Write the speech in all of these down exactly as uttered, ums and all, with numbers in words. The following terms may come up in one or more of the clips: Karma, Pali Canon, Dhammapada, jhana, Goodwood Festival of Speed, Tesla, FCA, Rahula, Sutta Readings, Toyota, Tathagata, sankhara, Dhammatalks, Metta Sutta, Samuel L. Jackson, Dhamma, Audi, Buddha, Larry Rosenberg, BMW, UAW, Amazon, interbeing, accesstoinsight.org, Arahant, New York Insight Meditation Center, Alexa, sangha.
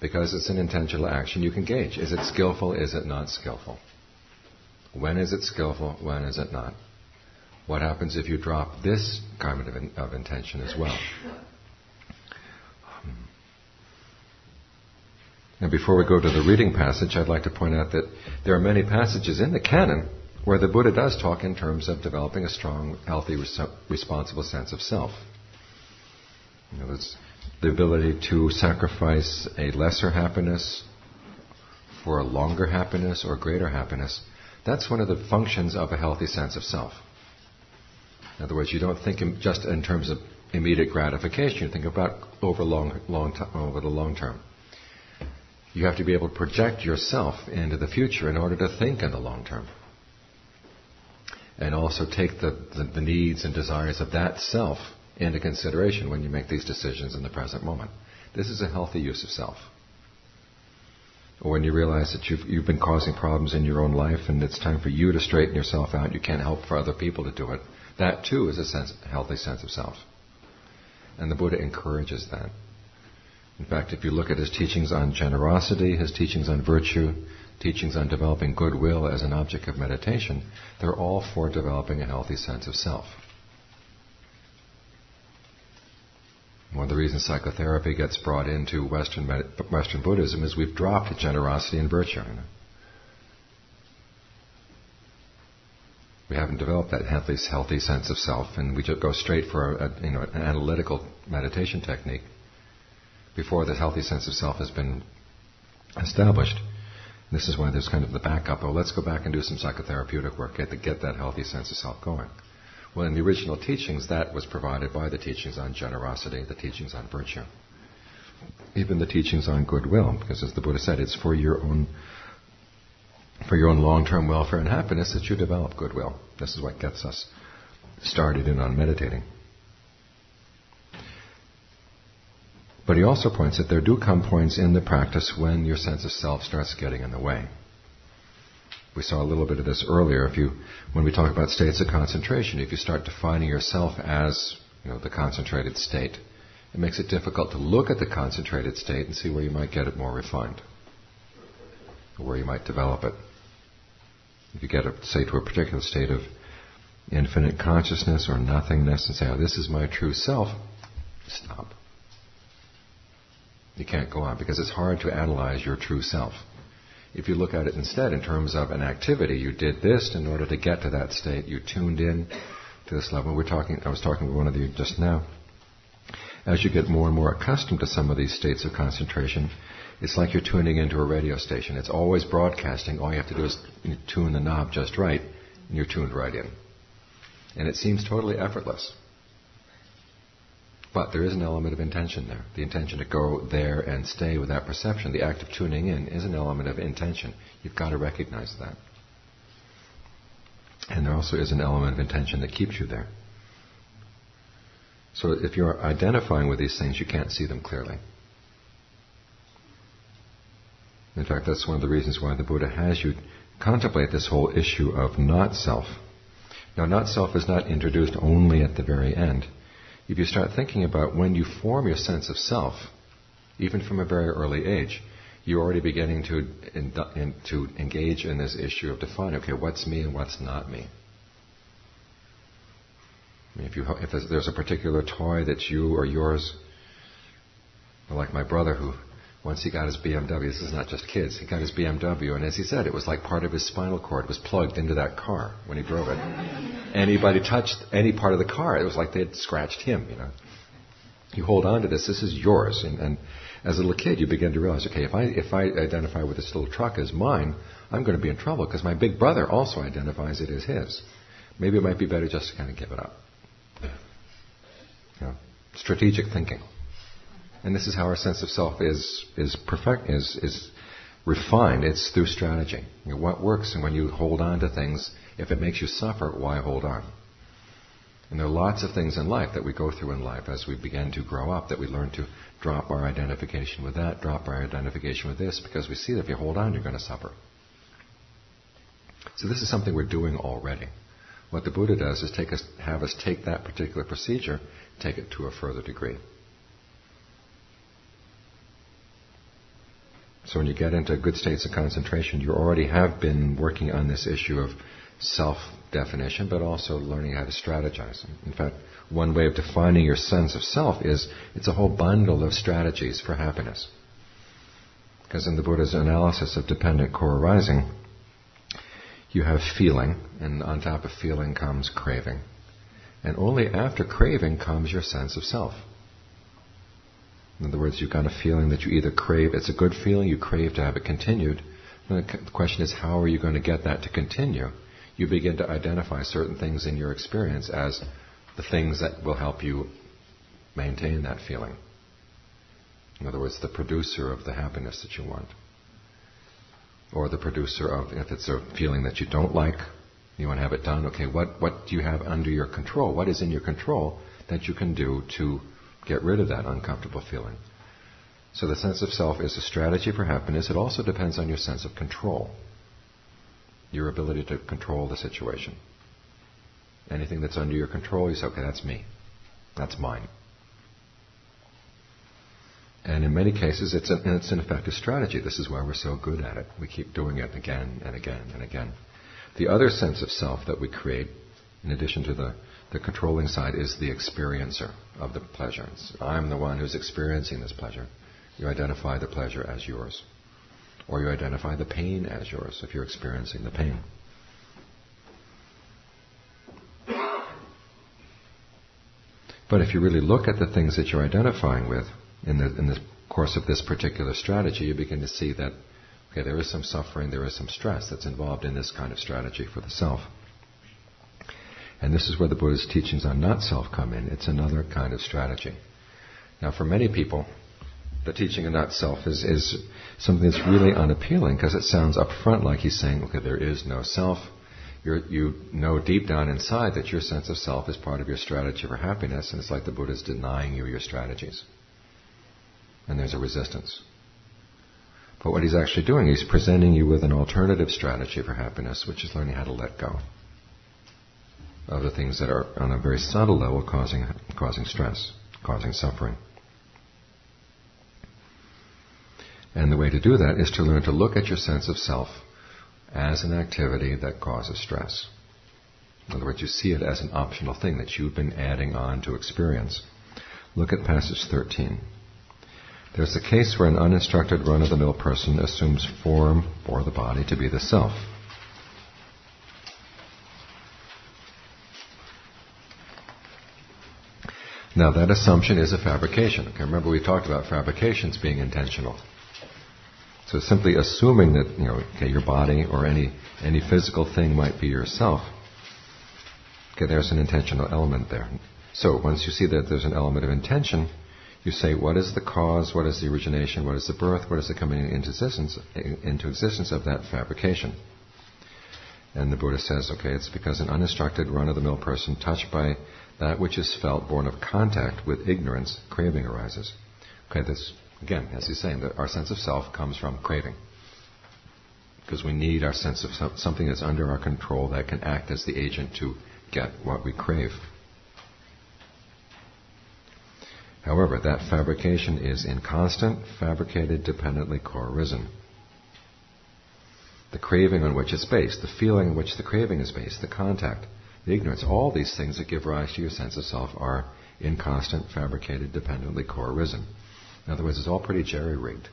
because it's an intentional action. You can gauge, is it skillful, is it not skillful? When is it skillful, when is it not? What happens if you drop this kind of, in, of intention as well? Now, before we go to the reading passage, I'd like to point out that there are many passages in the canon where the Buddha does talk in terms of developing a strong, healthy, res- responsible sense of self. You know, there's the ability to sacrifice a lesser happiness for a longer happiness or greater happiness. That's one of the functions of a healthy sense of self. In other words, you don't think in just in terms of immediate gratification. You think about over, long, long t- over the long term. You have to be able to project yourself into the future in order to think in the long term. And also take the, the, the needs and desires of that self into consideration when you make these decisions in the present moment. This is a healthy use of self. Or when you realize that you've, you've been causing problems in your own life and it's time for you to straighten yourself out, you can't help for other people to do it. That too is a sense, healthy sense of self. And the Buddha encourages that. In fact, if you look at his teachings on generosity, his teachings on virtue, teachings on developing goodwill as an object of meditation, they're all for developing a healthy sense of self. One of the reasons psychotherapy gets brought into Western Western Buddhism is we've dropped generosity and virtue. We haven't developed that healthy, healthy sense of self, and we just go straight for a, you know, an analytical meditation technique before the healthy sense of self has been established. This is why there's kind of the backup. Oh, let's go back and do some psychotherapeutic work to get that healthy sense of self going. Well, in the original teachings, that was provided by the teachings on generosity, the teachings on virtue, even the teachings on goodwill, because as the Buddha said, it's for your own for your own long-term welfare and happiness that you develop goodwill. This is what gets us started in on meditating. But he also points that there do come points in the practice when your sense of self starts getting in the way. We saw a little bit of this earlier. If you, when we talk about states of concentration, if you start defining yourself as, you know, the concentrated state, it makes it difficult to look at the concentrated state and see where you might get it more refined, or where you might develop it. If you get, a, say, to a particular state of infinite consciousness or nothingness and say, oh, this is my true self, stop. You can't go on because it's hard to analyze your true self. If you look at it instead in terms of an activity, you did this in order to get to that state. You tuned in to this level. We're talking. I was talking with one of you just now. As you get more and more accustomed to some of these states of concentration, it's like you're tuning into a radio station. It's always broadcasting. All you have to do is tune the knob just right, and you're tuned right in. And it seems totally effortless. But there is an element of intention there. The intention to go there and stay with that perception. The act of tuning in is an element of intention. You've got to recognize that. And there also is an element of intention that keeps you there. So if you're identifying with these things, you can't see them clearly. In fact, that's one of the reasons why the Buddha has you contemplate this whole issue of not-self. Now, not-self is not introduced only at the very end. If you start thinking about when you form your sense of self, even from a very early age, you're already beginning to in, in, to engage in this issue of defining, okay, what's me and what's not me. I mean, if, you, if there's a particular toy that's you or yours, or like my brother who, once he got his B M W, this is not just kids, he got his B M W, and as he said, it was like part of his spinal cord was plugged into that car when he drove it. Anybody touched any part of the car, it was like they had scratched him, you know. You hold on to this, this is yours. And, and as a little kid, you begin to realize, okay, if I if I identify with this little truck as mine, I'm going to be in trouble because my big brother also identifies it as his. Maybe it might be better just to kind of give it up. You know, strategic thinking. And this is how our sense of self is is perfect is is refined. It's through strategy. You know, what works, and when you hold on to things, if it makes you suffer, why hold on? And there are lots of things in life that we go through in life as we begin to grow up that we learn to drop our identification with that, drop our identification with this, because we see that if you hold on, you're going to suffer. So this is something we're doing already. What the Buddha does is take us, have us take that particular procedure, take it to a further degree. So when you get into good states of concentration, you already have been working on this issue of self-definition, but also learning how to strategize. In fact, one way of defining your sense of self is it's a whole bundle of strategies for happiness. Because in the Buddha's analysis of dependent core arising, you have feeling, and on top of feeling comes craving. And only after craving comes your sense of self. In other words, you've got a feeling that you either crave, it's a good feeling, you crave to have it continued. And the question is, how are you going to get that to continue? You begin to identify certain things in your experience as the things that will help you maintain that feeling. In other words, the producer of the happiness that you want. Or the producer of, if it's a feeling that you don't like, you want to have it done, okay, what, what do you have under your control? What is in your control that you can do to get rid of that uncomfortable feeling? So the sense of self is a strategy for happiness. It also depends on your sense of control, your ability to control the situation. Anything that's under your control, you say, okay, that's me, that's mine. And in many cases, it's an, it's an effective strategy. This is why we're so good at it. We keep doing it again and again and again. The other sense of self that we create, in addition to the, the controlling side, is the experiencer of the pleasure. It's, I'm the one who's experiencing this pleasure. You identify the pleasure as yours. Or you identify the pain as yours, if you're experiencing the pain. But if you really look at the things that you're identifying with, in the, in the course of this particular strategy, you begin to see that, okay, there is some suffering, there is some stress that's involved in this kind of strategy for the self. And this is where the Buddha's teachings on not-self come in. It's another kind of strategy. Now, for many people, the teaching of not-self is, is something that's really unappealing, because it sounds up front like he's saying, okay, there is no self. You're, you know deep down inside that your sense of self is part of your strategy for happiness, and it's like the Buddha's denying you your strategies. And there's a resistance. But what he's actually doing, he's presenting you with an alternative strategy for happiness, which is learning how to let go of the things that are, on a very subtle level, causing, causing stress, causing suffering. And the way to do that is to learn to look at your sense of self as an activity that causes stress. In other words, you see it as an optional thing that you've been adding on to experience. Look at passage thirteen. There's a case where an uninstructed, run-of-the-mill person assumes form or the body to be the self. Now, that assumption is a fabrication. Okay, remember we talked about fabrications being intentional. So simply assuming that, you know, okay, your body or any any physical thing might be yourself. Okay, there's an intentional element there. So once you see that there's an element of intention, you say, what is the cause, what is the origination, what is the birth, what is the coming into existence, into existence of that fabrication? And the Buddha says, okay, it's because an uninstructed, run-of-the-mill person touched by that which is felt, born of contact with ignorance, craving arises. Okay, this, again, as he's saying, that our sense of self comes from craving. Because we need our sense of something that's under our control that can act as the agent to get what we crave. However, that fabrication is inconstant, fabricated, dependently co-arisen. The craving on which it's based, the feeling on which the craving is based, the contact, the ignorance, all these things that give rise to your sense of self are inconstant, fabricated, dependently co-arisen. In other words, it's all pretty jerry-rigged.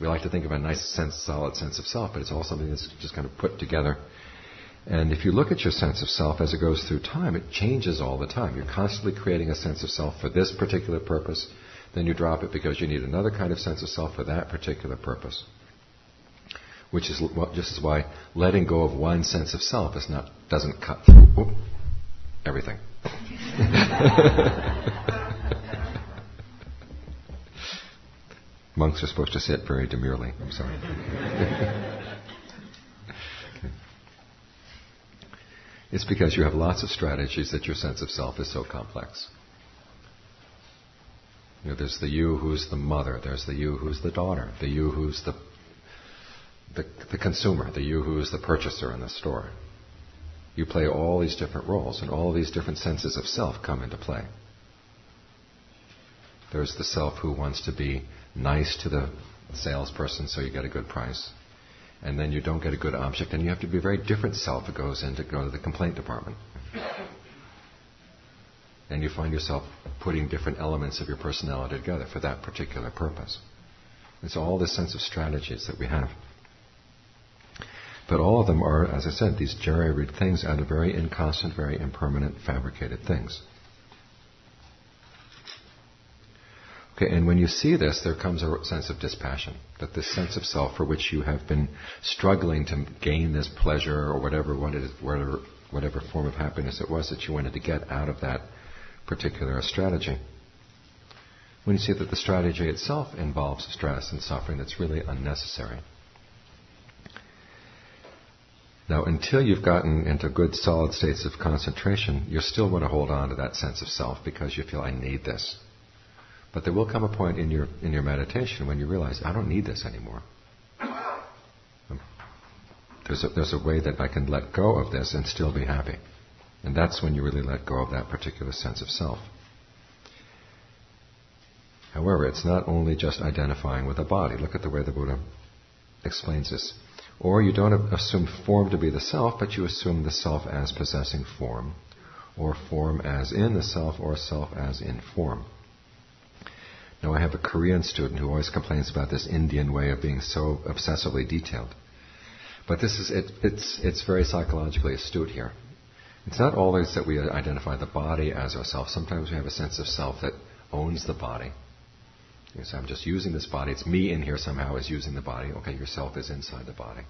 We like to think of a nice, sense, solid sense of self, but it's all something that's just kind of put together. And if you look at your sense of self as it goes through time, it changes all the time. You're constantly creating a sense of self for this particular purpose, then you drop it because you need another kind of sense of self for that particular purpose. Which is just why letting go of one sense of self is not doesn't cut whoop, everything. Monks are supposed to sit very demurely. I'm sorry. It's because you have lots of strategies that your sense of self is so complex. You know, there's the you who's the mother, there's the you who's the daughter, the you who's the, the the consumer, the you who's the purchaser in the store. You play all these different roles, and all these different senses of self come into play. There's the self who wants to be nice to the salesperson, so you get a good price. And then you don't get a good object, and you have to be a very different self that goes in to go to the complaint department. And you find yourself putting different elements of your personality together for that particular purpose. It's all this sense of strategies that we have. But all of them are, as I said, these jerry-rigged things out of very inconstant, very impermanent, fabricated things. Okay, and when you see this, there comes a sense of dispassion, that this sense of self for which you have been struggling to gain this pleasure or whatever, what it is, whatever, whatever form of happiness it was that you wanted to get out of that particular strategy. When you see that the strategy itself involves stress and suffering that's really unnecessary. Now, until you've gotten into good, solid states of concentration, you still want to hold on to that sense of self because you feel, I need this. But there will come a point in your in your meditation when you realize, I don't need this anymore. There's a, there's a way that I can let go of this and still be happy. And that's when you really let go of that particular sense of self. However, it's not only just identifying with a body. Look at the way the Buddha explains this. Or you don't assume form to be the self, but you assume the self as possessing form, or form as in the self, or self as in form. Now, I have a Korean student who always complains about this Indian way of being so obsessively detailed. But this is it, it's it's very psychologically astute here. It's not always that we identify the body as ourself. Sometimes we have a sense of self that owns the body. You say, I'm just using this body. It's me in here somehow is using the body. Okay, yourself is inside the body.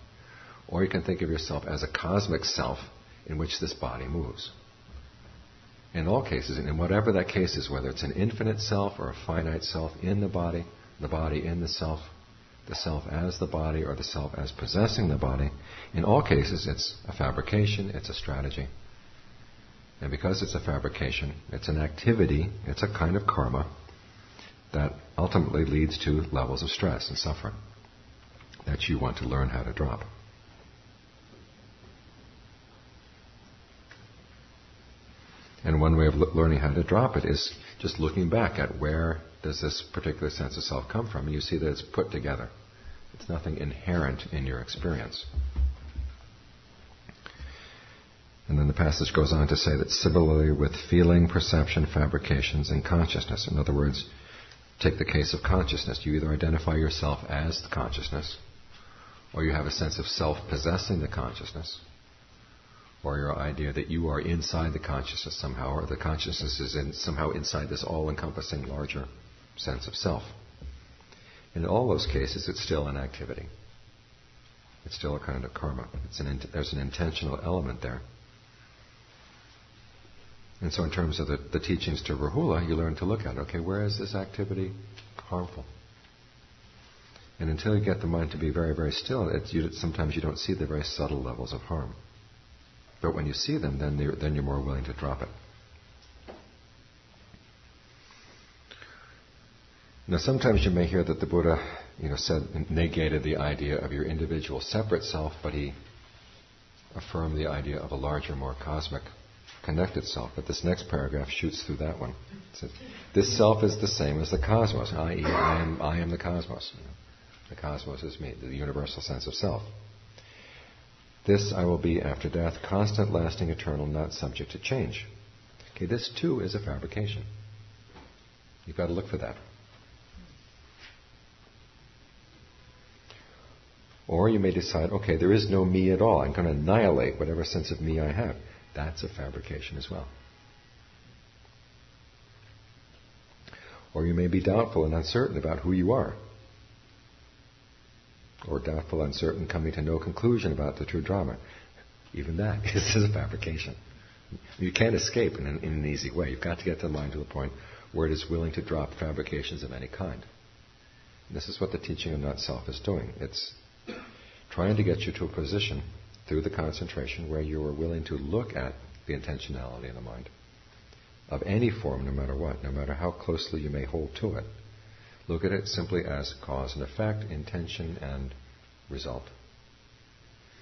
Or you can think of yourself as a cosmic self in which this body moves. In all cases, and in whatever that case is, whether it's an infinite self or a finite self in the body, the body in the self, the self as the body, or the self as possessing the body, in all cases it's a fabrication, it's a strategy. And because it's a fabrication, it's an activity, it's a kind of karma that ultimately leads to levels of stress and suffering that you want to learn how to drop. And one way of learning how to drop it is just looking back at where does this particular sense of self come from, and you see that it's put together. It's nothing inherent in your experience. And then the passage goes on to say that similarly with feeling, perception, fabrications, and consciousness. In other words, take the case of consciousness. You either identify yourself as the consciousness, or you have a sense of self possessing the consciousness, or your idea that you are inside the consciousness somehow, or the consciousness is in, somehow inside this all-encompassing larger sense of self. In all those cases, it's still an activity. It's still a kind of karma. It's an, there's an intentional element there. And so in terms of the, the teachings to Rahula, you learn to look at, okay, where is this activity harmful? And until you get the mind to be very, very still, it's, you, sometimes you don't see the very subtle levels of harm. But when you see them, then you're, then you're more willing to drop it. Now, sometimes you may hear that the Buddha, you know, said negated the idea of your individual separate self, but he affirmed the idea of a larger, more cosmic, connected self. But this next paragraph shoots through that one. It says, "This self is the same as the cosmos," that is, I am, I am the cosmos. You know, the cosmos is me, the universal sense of self. "This I will be after death, constant, lasting, eternal, not subject to change." Okay, this too is a fabrication. You've got to look for that. Or you may decide, okay, there is no me at all. I'm going to annihilate whatever sense of me I have. That's a fabrication as well. Or you may be doubtful and uncertain about who you are, or doubtful, uncertain, coming to no conclusion about the true Dhamma. Even that is a fabrication. You can't escape in an, in an easy way. You've got to get the mind to the point where it is willing to drop fabrications of any kind. And this is what the teaching of not-self is doing. It's trying to get you to a position through the concentration where you are willing to look at the intentionality of the mind of any form, no matter what, no matter how closely you may hold to it. Look at it simply as cause and effect, intention and result.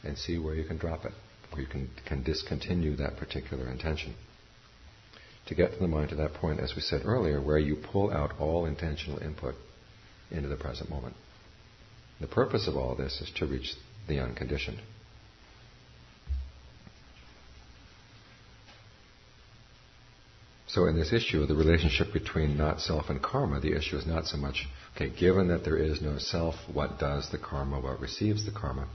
And see where you can drop it, where you can, can discontinue that particular intention. To get the mind to that point, as we said earlier, where you pull out all intentional input into the present moment. The purpose of all this is to reach the unconditioned. So in this issue of the relationship between not-self and karma, the issue is not so much, okay, given that there is no self, what does the karma, what receives the karma?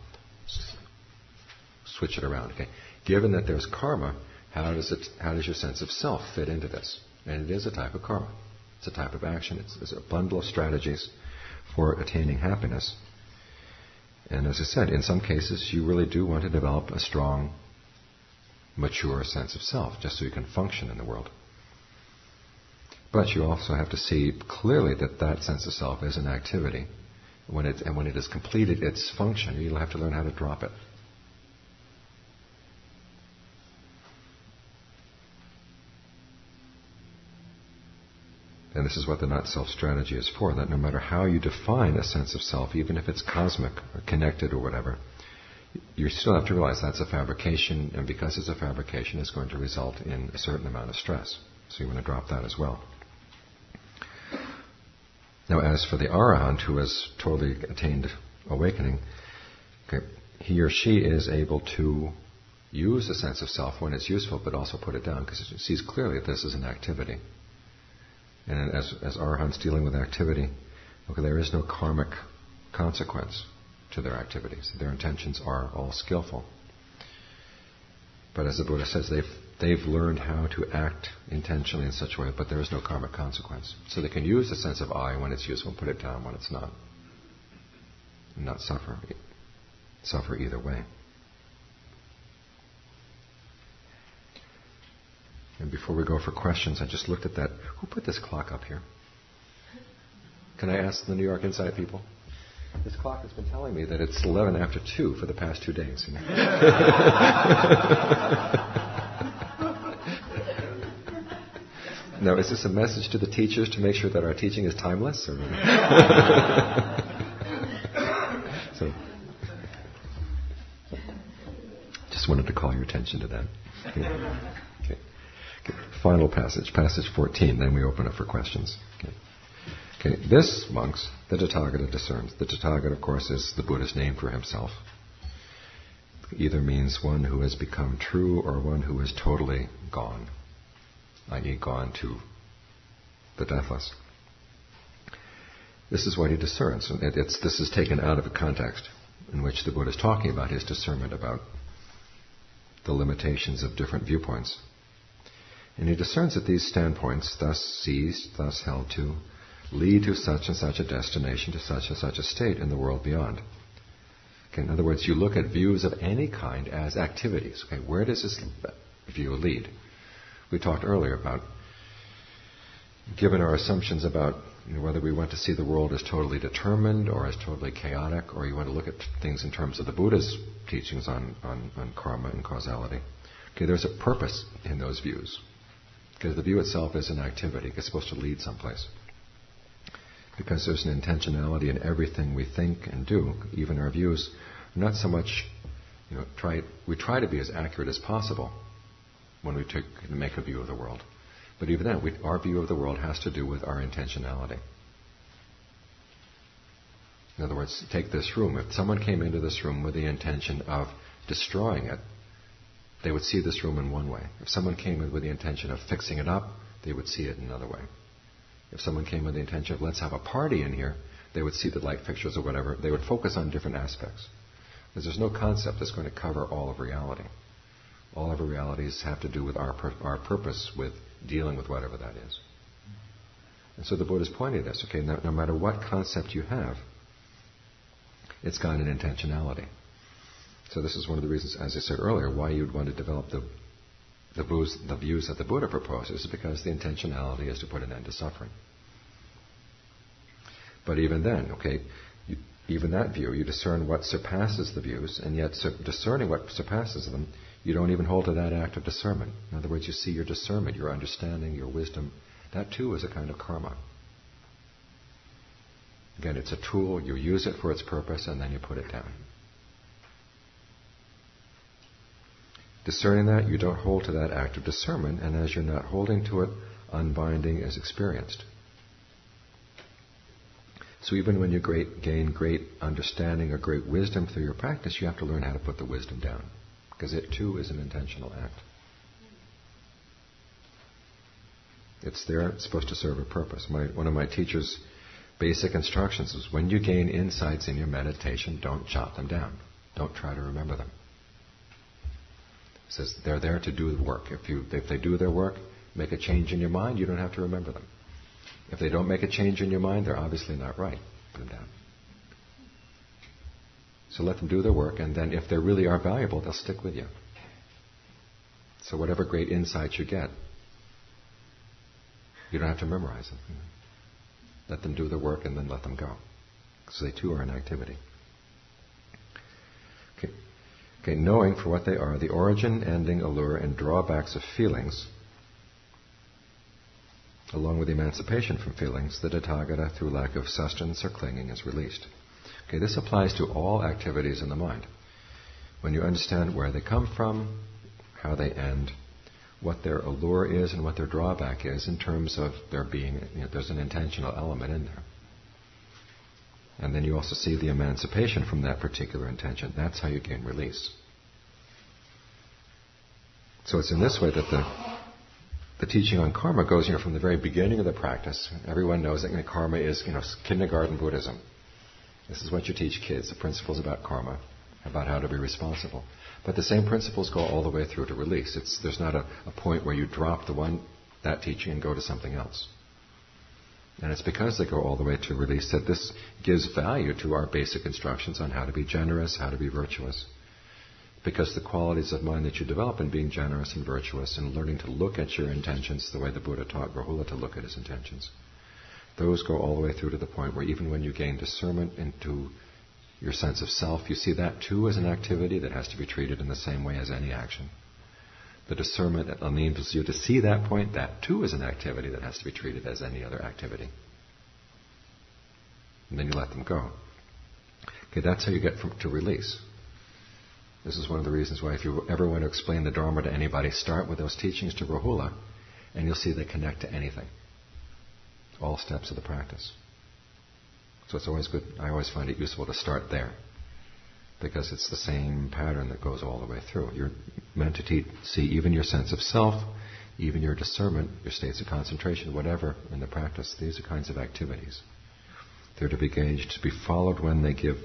Switch it around, okay. Given that there's karma, how does it, how does your sense of self fit into this? And it is a type of karma. It's a type of action. It's, it's a bundle of strategies for attaining happiness. And as I said, in some cases, you really do want to develop a strong, mature sense of self, just so you can function in the world. But you also have to see clearly that that sense of self is an activity. When it, and when it has completed its function, you'll have to learn how to drop it. And this is what the not-self strategy is for, that no matter how you define a sense of self, even if it's cosmic or connected or whatever, you still have to realize that's a fabrication, and because it's a fabrication, it's going to result in a certain amount of stress. So you want to drop that as well. Now, as for the Arahant, who has totally attained awakening, okay, he or she is able to use the sense of self when it's useful, but also put it down, because it sees clearly that this is an activity. And as, as Arahants dealing with activity, okay, there is no karmic consequence to their activities. Their intentions are all skillful. But as the Buddha says, they've They've learned how to act intentionally in such a way, but there is no karmic consequence. So they can use the sense of I when it's useful, put it down when it's not, and not suffer, suffer either way. And before we go for questions, I just looked at that. Who put this clock up here? Can I ask the New York Insight people? This clock has been telling me that it's eleven after two for the past two days. You know? Now, is this a message to the teachers to make sure that our teaching is timeless? Or so, just wanted to call your attention to that. Okay. Okay. Final passage, passage fourteen, then we open up for questions. Okay. Okay. This, monks, the Tathagata discerns. The Tathagata, of course, is the Buddha's name for himself. It either means one who has become true or one who is totally gone. that is gone to the deathless. This is what he discerns. It, it's, this is taken out of a context in which the Buddha is talking about his discernment about the limitations of different viewpoints. And he discerns that these standpoints, thus seized, thus held to, lead to such and such a destination, to such and such a state in the world beyond. Okay, in other words, you look at views of any kind as activities. Okay, where does this view lead? We talked earlier about, given our assumptions about you know, whether we want to see the world as totally determined or as totally chaotic, or you want to look at things in terms of the Buddha's teachings on, on, on karma and causality. Okay, there's a purpose in those views. Because the view itself is an activity. It's supposed to lead someplace. Because there's an intentionality in everything we think and do, even our views, not so much, you know, try, we try to be as accurate as possible when we take, make a view of the world. But even then, we, our view of the world has to do with our intentionality. In other words, take this room. If someone came into this room with the intention of destroying it, they would see this room in one way. If someone came in with the intention of fixing it up, they would see it in another way. If someone came with the intention of let's have a party in here, they would see the light fixtures or whatever. They would focus on different aspects. Because there's no concept that's going to cover all of reality. All of our realities have to do with our pur- our purpose with dealing with whatever that is. And so the Buddha's pointing at this. Okay, no, no matter what concept you have, it's got an intentionality. So this is one of the reasons, as I said earlier, why you'd want to develop the the, booze, the views that the Buddha proposes, is because the intentionality is to put an end to suffering. But even then, okay, you, even that view, you discern what surpasses the views, and yet sur- discerning what surpasses them, you don't even hold to that act of discernment. In other words, you see your discernment, your understanding, your wisdom. That too is a kind of karma. Again, it's a tool. You use it for its purpose, and then you put it down. Discerning that, you don't hold to that act of discernment, and as you're not holding to it, unbinding is experienced. So even when you great, gain great understanding or great wisdom through your practice, you have to learn how to put the wisdom down, because it too is an intentional act. It's there, it's supposed to serve a purpose. My, one of my teacher's basic instructions was, when you gain insights in your meditation, don't jot them down. Don't try to remember them. He says they're there to do the work. If, you, if they do their work, make a change in your mind, you don't have to remember them. If they don't make a change in your mind, they're obviously not right. Put them down. So let them do their work, and then if they really are valuable, they'll stick with you. So whatever great insights you get, you don't have to memorize them. Let them do their work and then let them go. So they too are an activity. Okay. Okay, knowing for what they are, the origin, ending, allure, and drawbacks of feelings, along with the emancipation from feelings, the Tathagata, through lack of sustenance or clinging, is released. Okay, this applies to all activities in the mind. When you understand where they come from, how they end, what their allure is and what their drawback is in terms of their being, you know, there's an intentional element in there. And then you also see the emancipation from that particular intention. That's how you gain release. So it's in this way that the The teaching on karma goes, you know, from the very beginning of the practice. Everyone knows that, you know, karma is, you know, kindergarten Buddhism. This is what you teach kids, the principles about karma, about how to be responsible. But the same principles go all the way through to release. It's, there's not a, a point where you drop the one, that teaching, and go to something else. And it's because they go all the way to release that this gives value to our basic instructions on how to be generous, how to be virtuous. Because the qualities of mind that you develop in being generous and virtuous and learning to look at your intentions the way the Buddha taught Rahula to look at his intentions, those go all the way through to the point where even when you gain discernment into your sense of self, you see that too as an activity that has to be treated in the same way as any action. The discernment that enables you to see that point, that too is an activity that has to be treated as any other activity. And then you let them go. Okay, that's how you get from, to release. This is one of the reasons why if you ever want to explain the Dharma to anybody, start with those teachings to Rahula, and you'll see they connect to anything. All steps of the practice. So it's always good, I always find it useful to start there, because it's the same pattern that goes all the way through. You're meant to te- see even your sense of self, even your discernment, your states of concentration, whatever in the practice. These are kinds of activities. They're to be gauged, to be followed when they give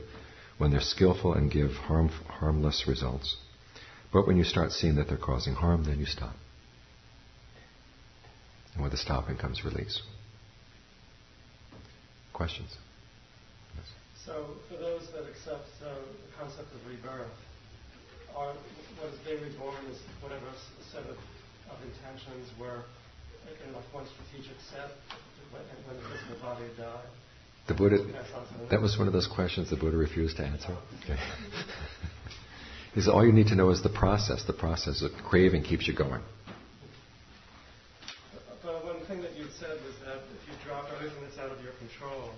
when they're skillful and give harm, harmless results. But when you start seeing that they're causing harm, then you stop. And with the stopping comes release. Questions? Yes. So for those that accept uh, the concept of rebirth, are, what is being reborn is whatever set of, of intentions where, you know, one strategic set when, when the physical body dies. The Buddha, that was one of those questions the Buddha refused to answer. Okay. He said, all you need to know is the process. The process of craving keeps you going. But one thing that you said was that if you drop everything that's out of your control,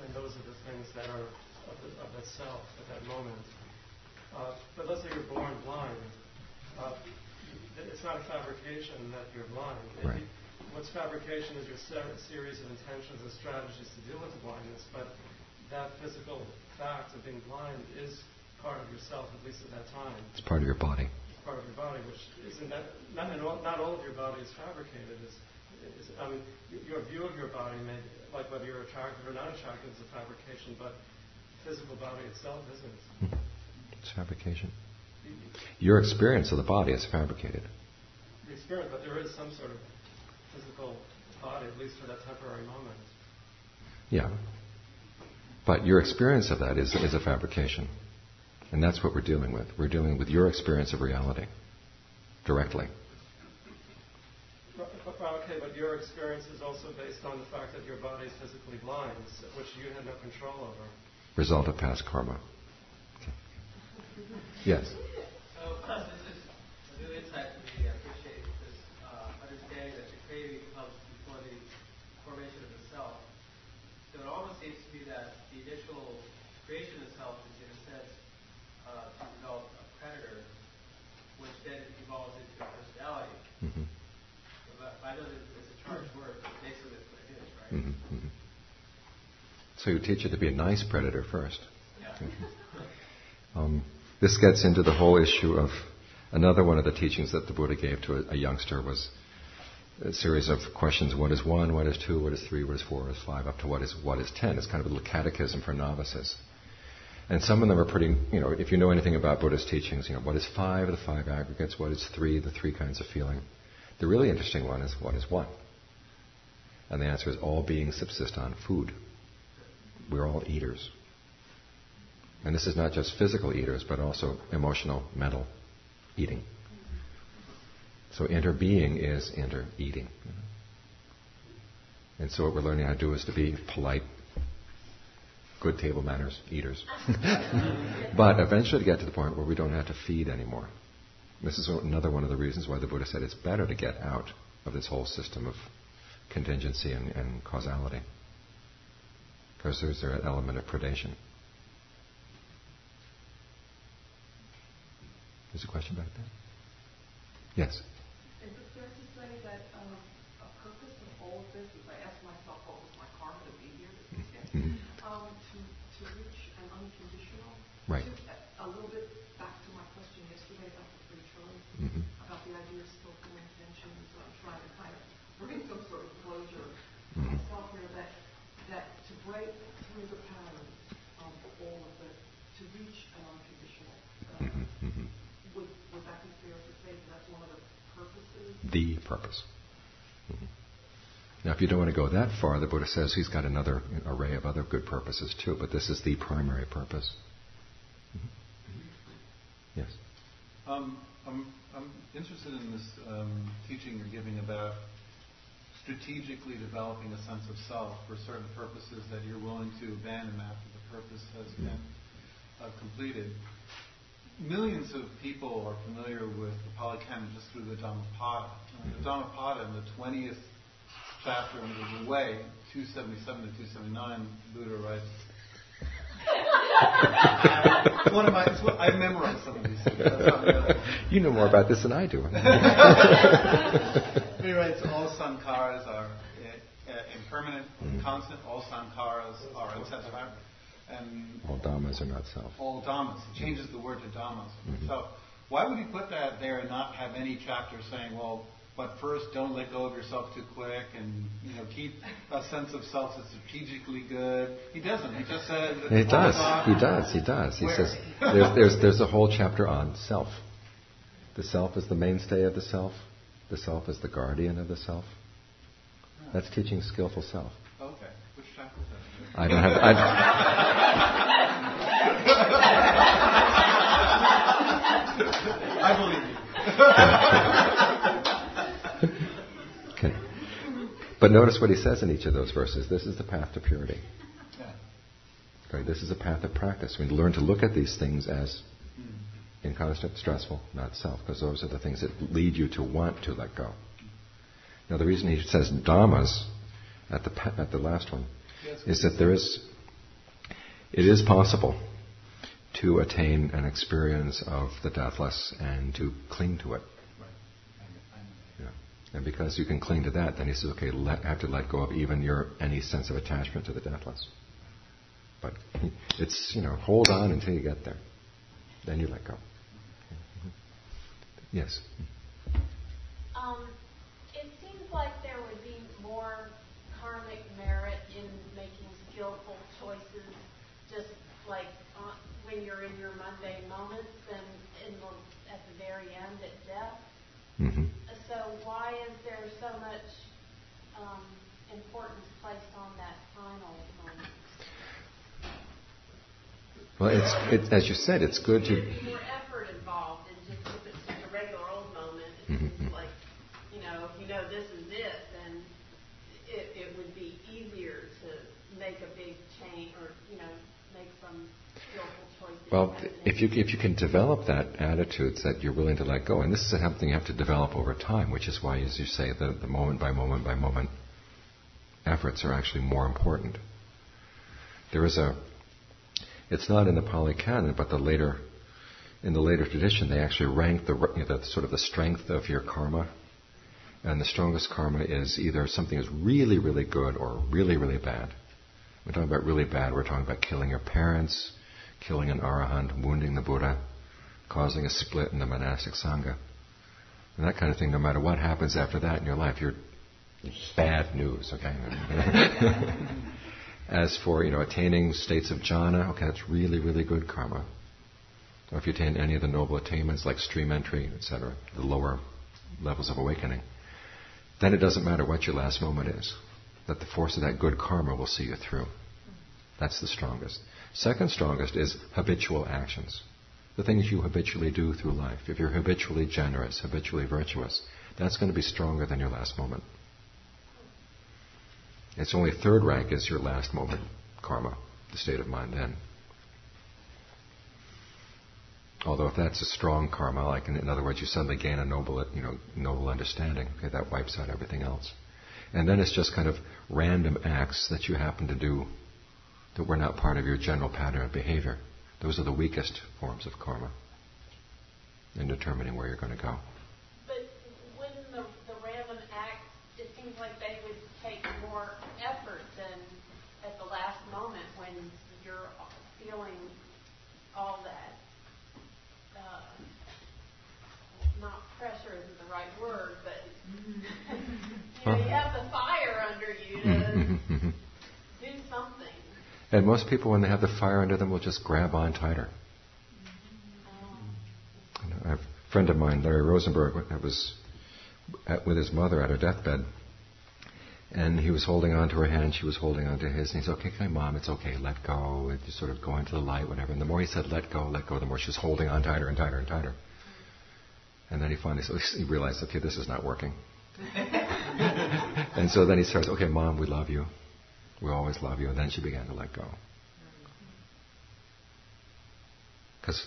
then those are the things that are of, the, of itself at that moment. Uh, but let's say you're born blind. Uh, it's not a fabrication that you're blind. Right. You, What's fabrication is your series of intentions and strategies to deal with the blindness, but that physical fact of being blind is part of yourself, at least at that time. It's part of your body. It's part of your body, which isn't that, not, all, not all of your body is fabricated. It's, it's, I mean, your view of your body, may, like whether you're attracted or not attracted, is a fabrication, but the physical body itself isn't. It's fabrication. Your experience of the body is fabricated. The experience, but there is some sort of physical body, at least for that temporary moment. Yeah. But your experience of that is, is a fabrication. And that's what we're dealing with. We're dealing with your experience of reality directly. Okay, but your experience is also based on the fact that your body is physically blind, which you had no control over. Result of past karma. Okay. Yes? So, class, this is a new insight for me. I appreciate this uh, understanding that craving comes before the formation of the self. So it almost seems to me that the initial creation of self is, in a sense, uh, to develop a predator, which then evolves into a personality. Mm-hmm. But I know that it's a charged word, but basically that's what it is, right? Mm-hmm. So you teach it to be a nice predator first. um, this gets into the whole issue of another one of the teachings that the Buddha gave to a, a youngster was a series of questions. What is one? What is two? What is three? What is four? What is five? Up to what is what is ten? It's kind of a little catechism for novices. And some of them are pretty, you know, if you know anything about Buddhist teachings, you know, what is five? The five aggregates. What is three? The three kinds of feeling. The really interesting one is what is one? And the answer is all beings subsist on food. We're all eaters. And this is not just physical eaters, but also emotional, mental eating. So interbeing is inter-eating. And so what we're learning how to do is to be polite, good table manners, eaters. But eventually to get to the point where we don't have to feed anymore. This is another one of the reasons why the Buddha said it's better to get out of this whole system of contingency and, and causality. Because there's that element of predation. There's a question back there? Yes? Is it fair to say that um, a purpose of all of this is I ask myself what was my karma to be here this weekend? Mm-hmm. um, to, to reach an unconditional? Right. Just a, a little bit back to my question yesterday about the free choice, mm-hmm. about the idea of skillful intentions, so I'm trying to kind of bring some sort of closure to mm-hmm. myself here that, that to break through the patterns um, of all of this, to reach an unconditional. Uh, mm-hmm. Mm-hmm. The purpose. Mm-hmm. Now, if you don't want to go that far, the Buddha says he's got another array of other good purposes too, but this is the primary purpose. Mm-hmm. Yes? Um, I'm, I'm interested in this um, teaching you're giving about strategically developing a sense of self for certain purposes that you're willing to abandon after the purpose has mm-hmm. been uh, completed. Millions of people are familiar with the Pali Canon just through the Dhammapada. And the Dhammapada in the twentieth chapter under the way, two seventy-seven to two seventy-nine, Buddha writes. it's one of my, it's one, I memorized some of these things. You know more about this than I do. He writes, all sankharas are impermanent, constant, all sankharas are unsatisfactory. And all dhammas are not self. All dhammas. He changes the word to dhammas. Mm-hmm. So why would he put that there and not have any chapter saying, well, but first don't let go of yourself too quick and, you know, keep a sense of self that's strategically good? He doesn't. He just says... He does. He does. He does. He Where? says there's, there's, there's a whole chapter on self. The self is the mainstay of the self. The self is the guardian of the self. That's teaching skillful self. Okay. Which chapter is that? I don't have. I, I believe you. Okay, but notice what he says in each of those verses. This is the path to purity. Okay, this is a path of practice. We learn to look at these things as inconstant, stressful, not self, because those are the things that lead you to want to let go. Now, the reason he says dhammas at the at the last one. Is that there is, it is possible to attain an experience of the deathless and to cling to it. Yeah. And because you can cling to that, then he says, okay, let, have to let go of even your any sense of attachment to the deathless. But it's, you know, hold on until you get there. Then you let go. Yes? Um, it seems like there would be more karmic merit in making skillful choices, just like uh, when you're in your mundane moments and in the, at the very end at death. Mm-hmm. So why is there so much um, importance placed on that final moment? Well, it's, it's as you said, it's good to... There's more effort involved than just if it's just a regular old moment. It's mm-hmm. just like, you know, if you know this is this, then... It, it would be easier to make a big change or, you know, make some skillful choices. Well, if you, if you can develop that attitude that you're willing to let go, and this is something you have to develop over time, which is why, as you say, the, the moment by moment by moment efforts are actually more important. There is a, it's not in the Pali Canon, but the later, in the later tradition, they actually rank the, you know, the sort of the strength of your karma. And the strongest karma is either something is really, really good or really, really bad. We're talking about really bad. We're talking about killing your parents, killing an Arahant, wounding the Buddha, causing a split in the monastic sangha. And that kind of thing, no matter what happens after that in your life, you're bad news, okay? As for, you know, attaining states of jhana, okay, that's really, really good karma. Or if you attain any of the noble attainments like stream entry, et cetera, the lower levels of awakening, then it doesn't matter what your last moment is, that the force of that good karma will see you through. That's the strongest. Second strongest is habitual actions, the things you habitually do through life. If you're habitually generous, habitually virtuous, that's going to be stronger than your last moment. It's only third rank is your last moment karma, the state of mind then. Although if that's a strong karma, like in, in other words, you suddenly gain a noble, you know, noble understanding, okay, that wipes out everything else. And then it's just kind of random acts that you happen to do that were not part of your general pattern of behavior. Those are the weakest forms of karma in determining where you're going to go. But wouldn't the, the random acts, it seems like they would take more effort than at the last moment when you're feeling all that. Not pressure isn't the right word, but you know, you have the fire under you to do something. And most people, when they have the fire under them, will just grab on tighter. Mm-hmm. Oh. A friend of mine, Larry Rosenberg, that was at, with his mother at her deathbed, and he was holding on to her hand, and she was holding on to his, and he said, "Okay, okay, Mom, it's okay, let go, and just sort of go into the light, whatever." And the more he said, "Let go, let go," the more she was holding on tighter and tighter and tighter. And then he finally he realized, okay, this is not working. And so then he starts, "Okay, Mom, we love you. We always love you." And then she began to let go. Because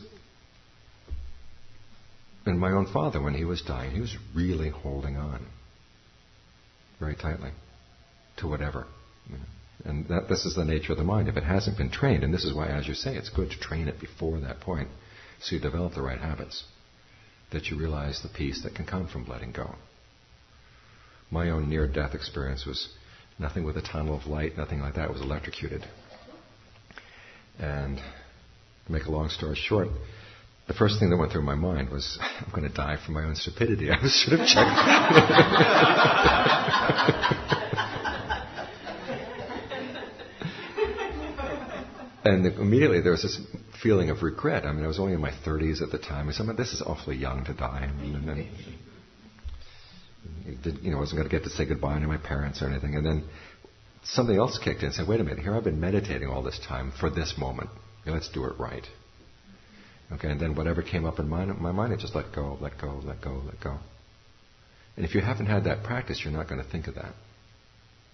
in my own father, when he was dying, he was really holding on very tightly to whatever. And that this is the nature of the mind. If it hasn't been trained, and this is why, as you say, it's good to train it before that point so you develop the right habits, that you realize the peace that can come from letting go. My own near-death experience was nothing with a tunnel of light, nothing like that. It was electrocuted. And to make a long story short, the first thing that went through my mind was, I'm going to die from my own stupidity. I should have checked. And immediately there was this feeling of regret. I mean, I was only in my thirties at the time. I said, this is awfully young to die. And then, you know, I wasn't going to get to say goodbye to my parents or anything. And then something else kicked in and said, wait a minute, here I've been meditating all this time for this moment. Okay, let's do it right. Okay, and then whatever came up in my, my mind, I just let go, let go, let go, let go. And if you haven't had that practice, you're not going to think of that.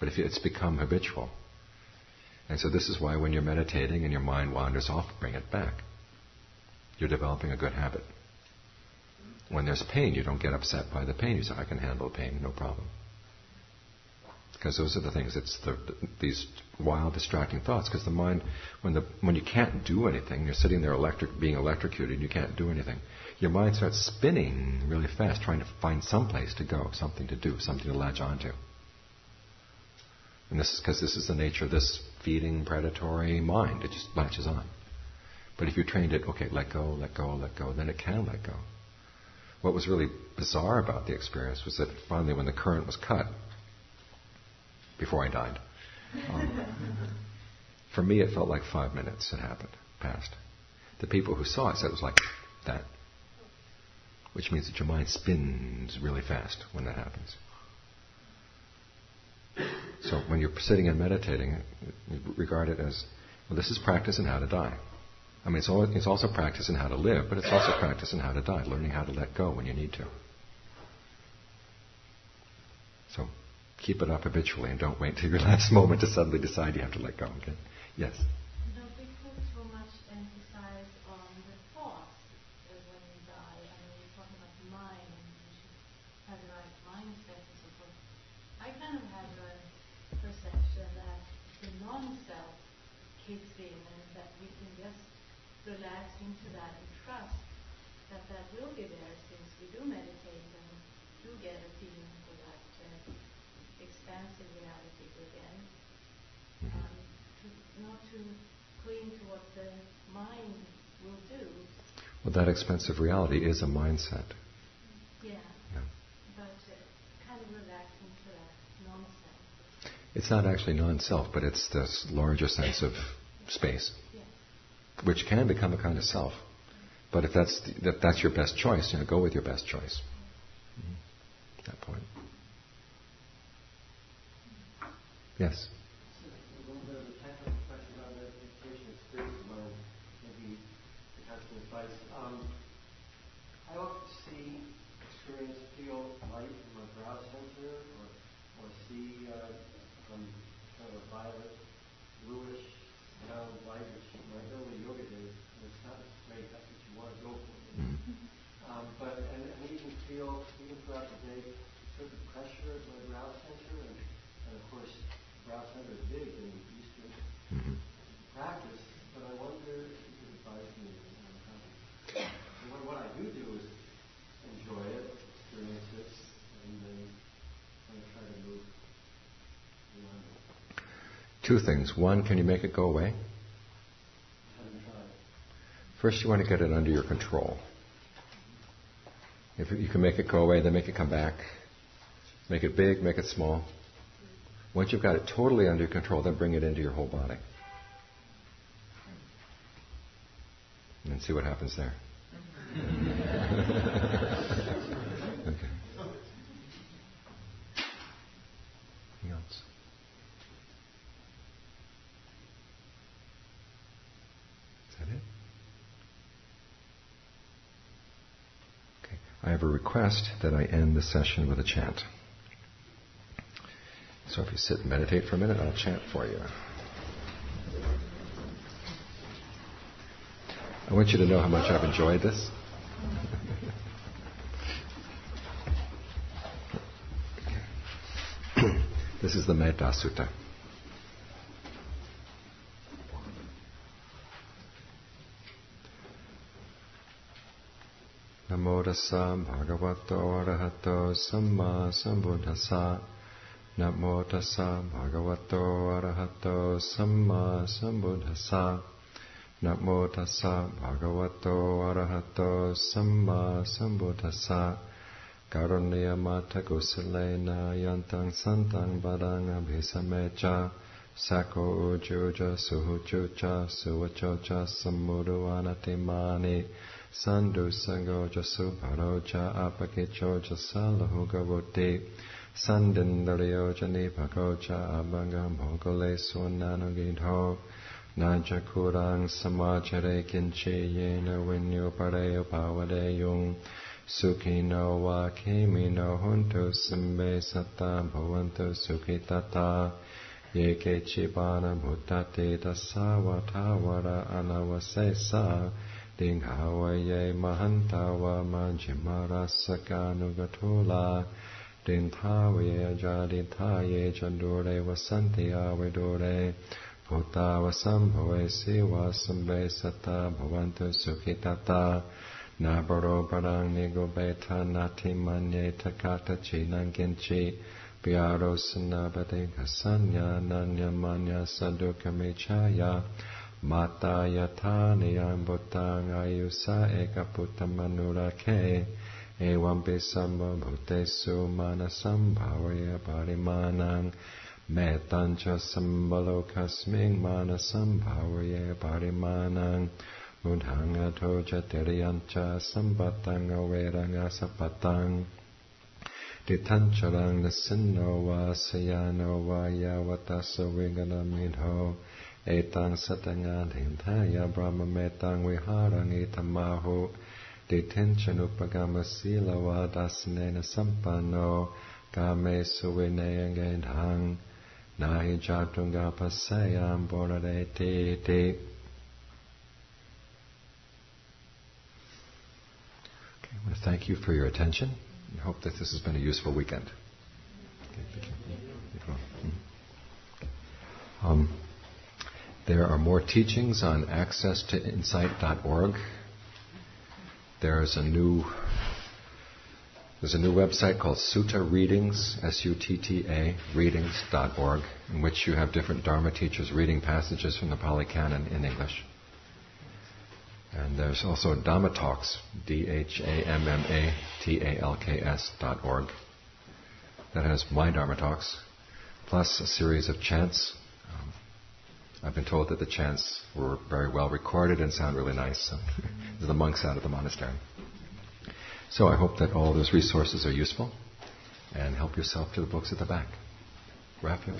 But if it's become habitual. And so this is why when you're meditating and your mind wanders off, bring it back. You're developing a good habit. When there's pain, you don't get upset by the pain. You say, I can handle pain, no problem. Because those are the things, it's the, these wild, distracting thoughts. Because the mind, when, the, when you can't do anything, you're sitting there electric, being electrocuted, and you can't do anything. Your mind starts spinning really fast, trying to find some place to go, something to do, something to latch onto. And this is because this is the nature of this feeding, predatory mind. It just latches on. But if you trained it, okay, let go, let go, let go, then it can let go. What was really bizarre about the experience was that finally when the current was cut, before I died, um, for me it felt like five minutes had happened, passed. The people who saw it said it was like that, which means that your mind spins really fast when that happens. So when you're sitting and meditating, you regard it as, well, this is practice in how to die. I mean, it's, all, it's also practice in how to live, but it's also practice in how to die, learning how to let go when you need to. So keep it up habitually and don't wait till your last moment to suddenly decide you have to let go. Okay? Yes? Don't we put too much emphasis on the thoughts when we die? I mean, we're talking about the mind, and we should have the right mindset and so forth. I kind of have a perception that the non-self keeps being, and that we can just relax into that and trust that that will be there since we do meditate and do get a feeling for that uh, expansive reality again. Mm-hmm. um, to, not to cling to what the mind will do. Well, that expensive reality is a mindset. Yeah. yeah. But uh, kind of relaxing to that non-self. It's not actually non-self, but it's this larger sense of space, yeah. which can become a kind of self. But if that's the, if that's your best choice, you know, go with your best choice. Mm-hmm. That point. Yes. Two things. One, can you make it go away? First, you want to get it under your control. If you can make it go away, then make it come back. Make it big, make it small. Once you've got it totally under control, then bring it into your whole body. And see what happens there. Okay. Anything else? I have a request that I end the session with a chant. So if you sit and meditate for a minute, I'll chant for you. I want you to know how much I've enjoyed this. This is the Metta Sutta. Namo tassa bhagavato arahato samma sambuddhassa. Namo tassa bhagavato arahato samma sambuddhassa. Namo tassa bhagavato arahato samma sambuddhassa. Karunya mata kusalena yantang santang badang abhisamecha. Sako ujuja suhujuja suvachocha samuduanatimani. Sandhu sango jasu bharoja apakicho jasalahu gavoti sandindariyo jani bhagoja abangam bhogole sunanugidho naja kurang samachare kinche yena vinyo pareyo pavadeyung sukhino wa kimino huntu simbe satta bhavantu sukhitata yeke chibana bhutate tasawatawara anavasesa Dinghawaye mahantawa manjimarasakanugatula Dinthawaye jadithaye chandure vasantiya vidure Bhutava sambhave siva sambe sata bhavantu sukhitata Nabaro parang nigobeta nati manye takata chinang kinchi Pyaro sanabate kasanya nanya manya sadukamichaya Mata yata niyam bhutang ayusa ekaputam anurake Ewampi samba bhutesu manasam bhavaya parimanang Metancha sambalokasming manasam bhavaya parimanang Mudhanga toja teriyancha sambatang averanga sapatang Ditanchalang nasinno va sayano va yavatasa viganamidho Etang satanga dhintaya brahma metang viharangi tamahu Ditenchanuppagama silawa dasnena sampano Kame suvinayangedhang Nahi jatunga pasayam borareti ti. Okay, I want to thank you for your attention. I hope that this has been a useful weekend. Okay, thank you. Um, There are more teachings on access to insight dot org. There is a new There's a new website called Sutta Readings, S U T T A, readings dot org, in which you have different Dharma teachers reading passages from the Pali Canon in English. And there's also Dhammatalks, D H A M M A T A L K S dot org. That has my Dhammatalks, plus a series of chants. Um, I've been told that the chants were very well recorded and sound really nice. So the monks out of the monastery. So I hope that all those resources are useful. And help yourself to the books at the back. Wrap it up.